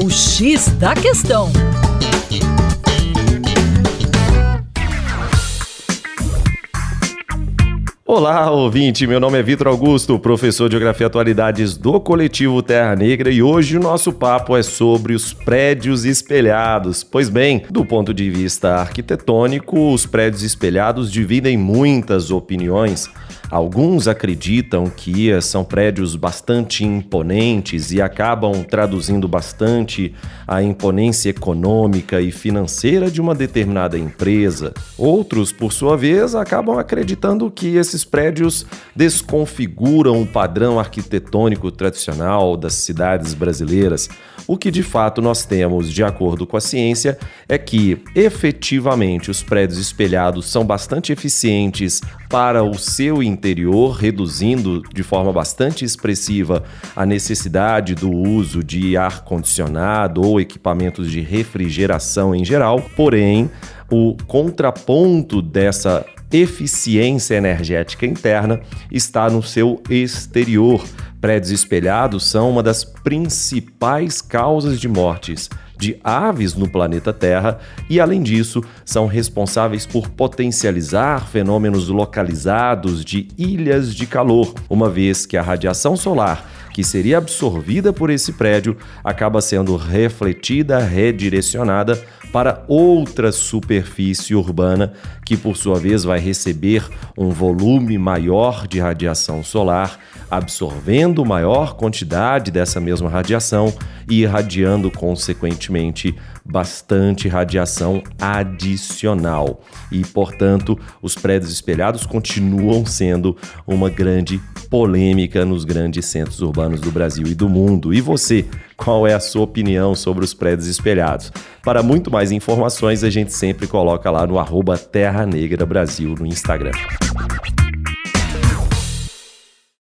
O X da Questão. Olá, ouvinte! Meu nome é Vitor Augusto, professor de Geografia e Atualidades do Coletivo Terra Negra, e hoje o nosso papo é sobre os prédios espelhados. Pois bem, do ponto de vista arquitetônico, os prédios espelhados dividem muitas opiniões. Alguns acreditam que são prédios bastante imponentes e acabam traduzindo bastante a imponência econômica e financeira de uma determinada empresa. Outros, por sua vez, acabam acreditando que esses prédios desconfiguram o padrão arquitetônico tradicional das cidades brasileiras. O que de fato nós temos, de acordo com a ciência, é que efetivamente os prédios espelhados são bastante eficientes para o seu interior, reduzindo de forma bastante expressiva a necessidade do uso de ar-condicionado ou equipamentos de refrigeração em geral. Porém, o contraponto dessa eficiência energética interna está no seu exterior. Prédios espelhados são uma das principais causas de mortes de aves no planeta Terra e, além disso, são responsáveis por potencializar fenômenos localizados de ilhas de calor, uma vez que a radiação solar que seria absorvida por esse prédio acaba sendo refletida, redirecionada para outra superfície urbana que, por sua vez, vai receber um volume maior de radiação solar, absorvendo maior quantidade dessa mesma radiação e irradiando, consequentemente, bastante radiação adicional. E, portanto, os prédios espelhados continuam sendo uma grande polêmica nos grandes centros urbanos do Brasil e do mundo. E você, qual é a sua opinião sobre os prédios espelhados? Para muito mais informações, a gente sempre coloca lá no @Terra Negra Brasil no Instagram.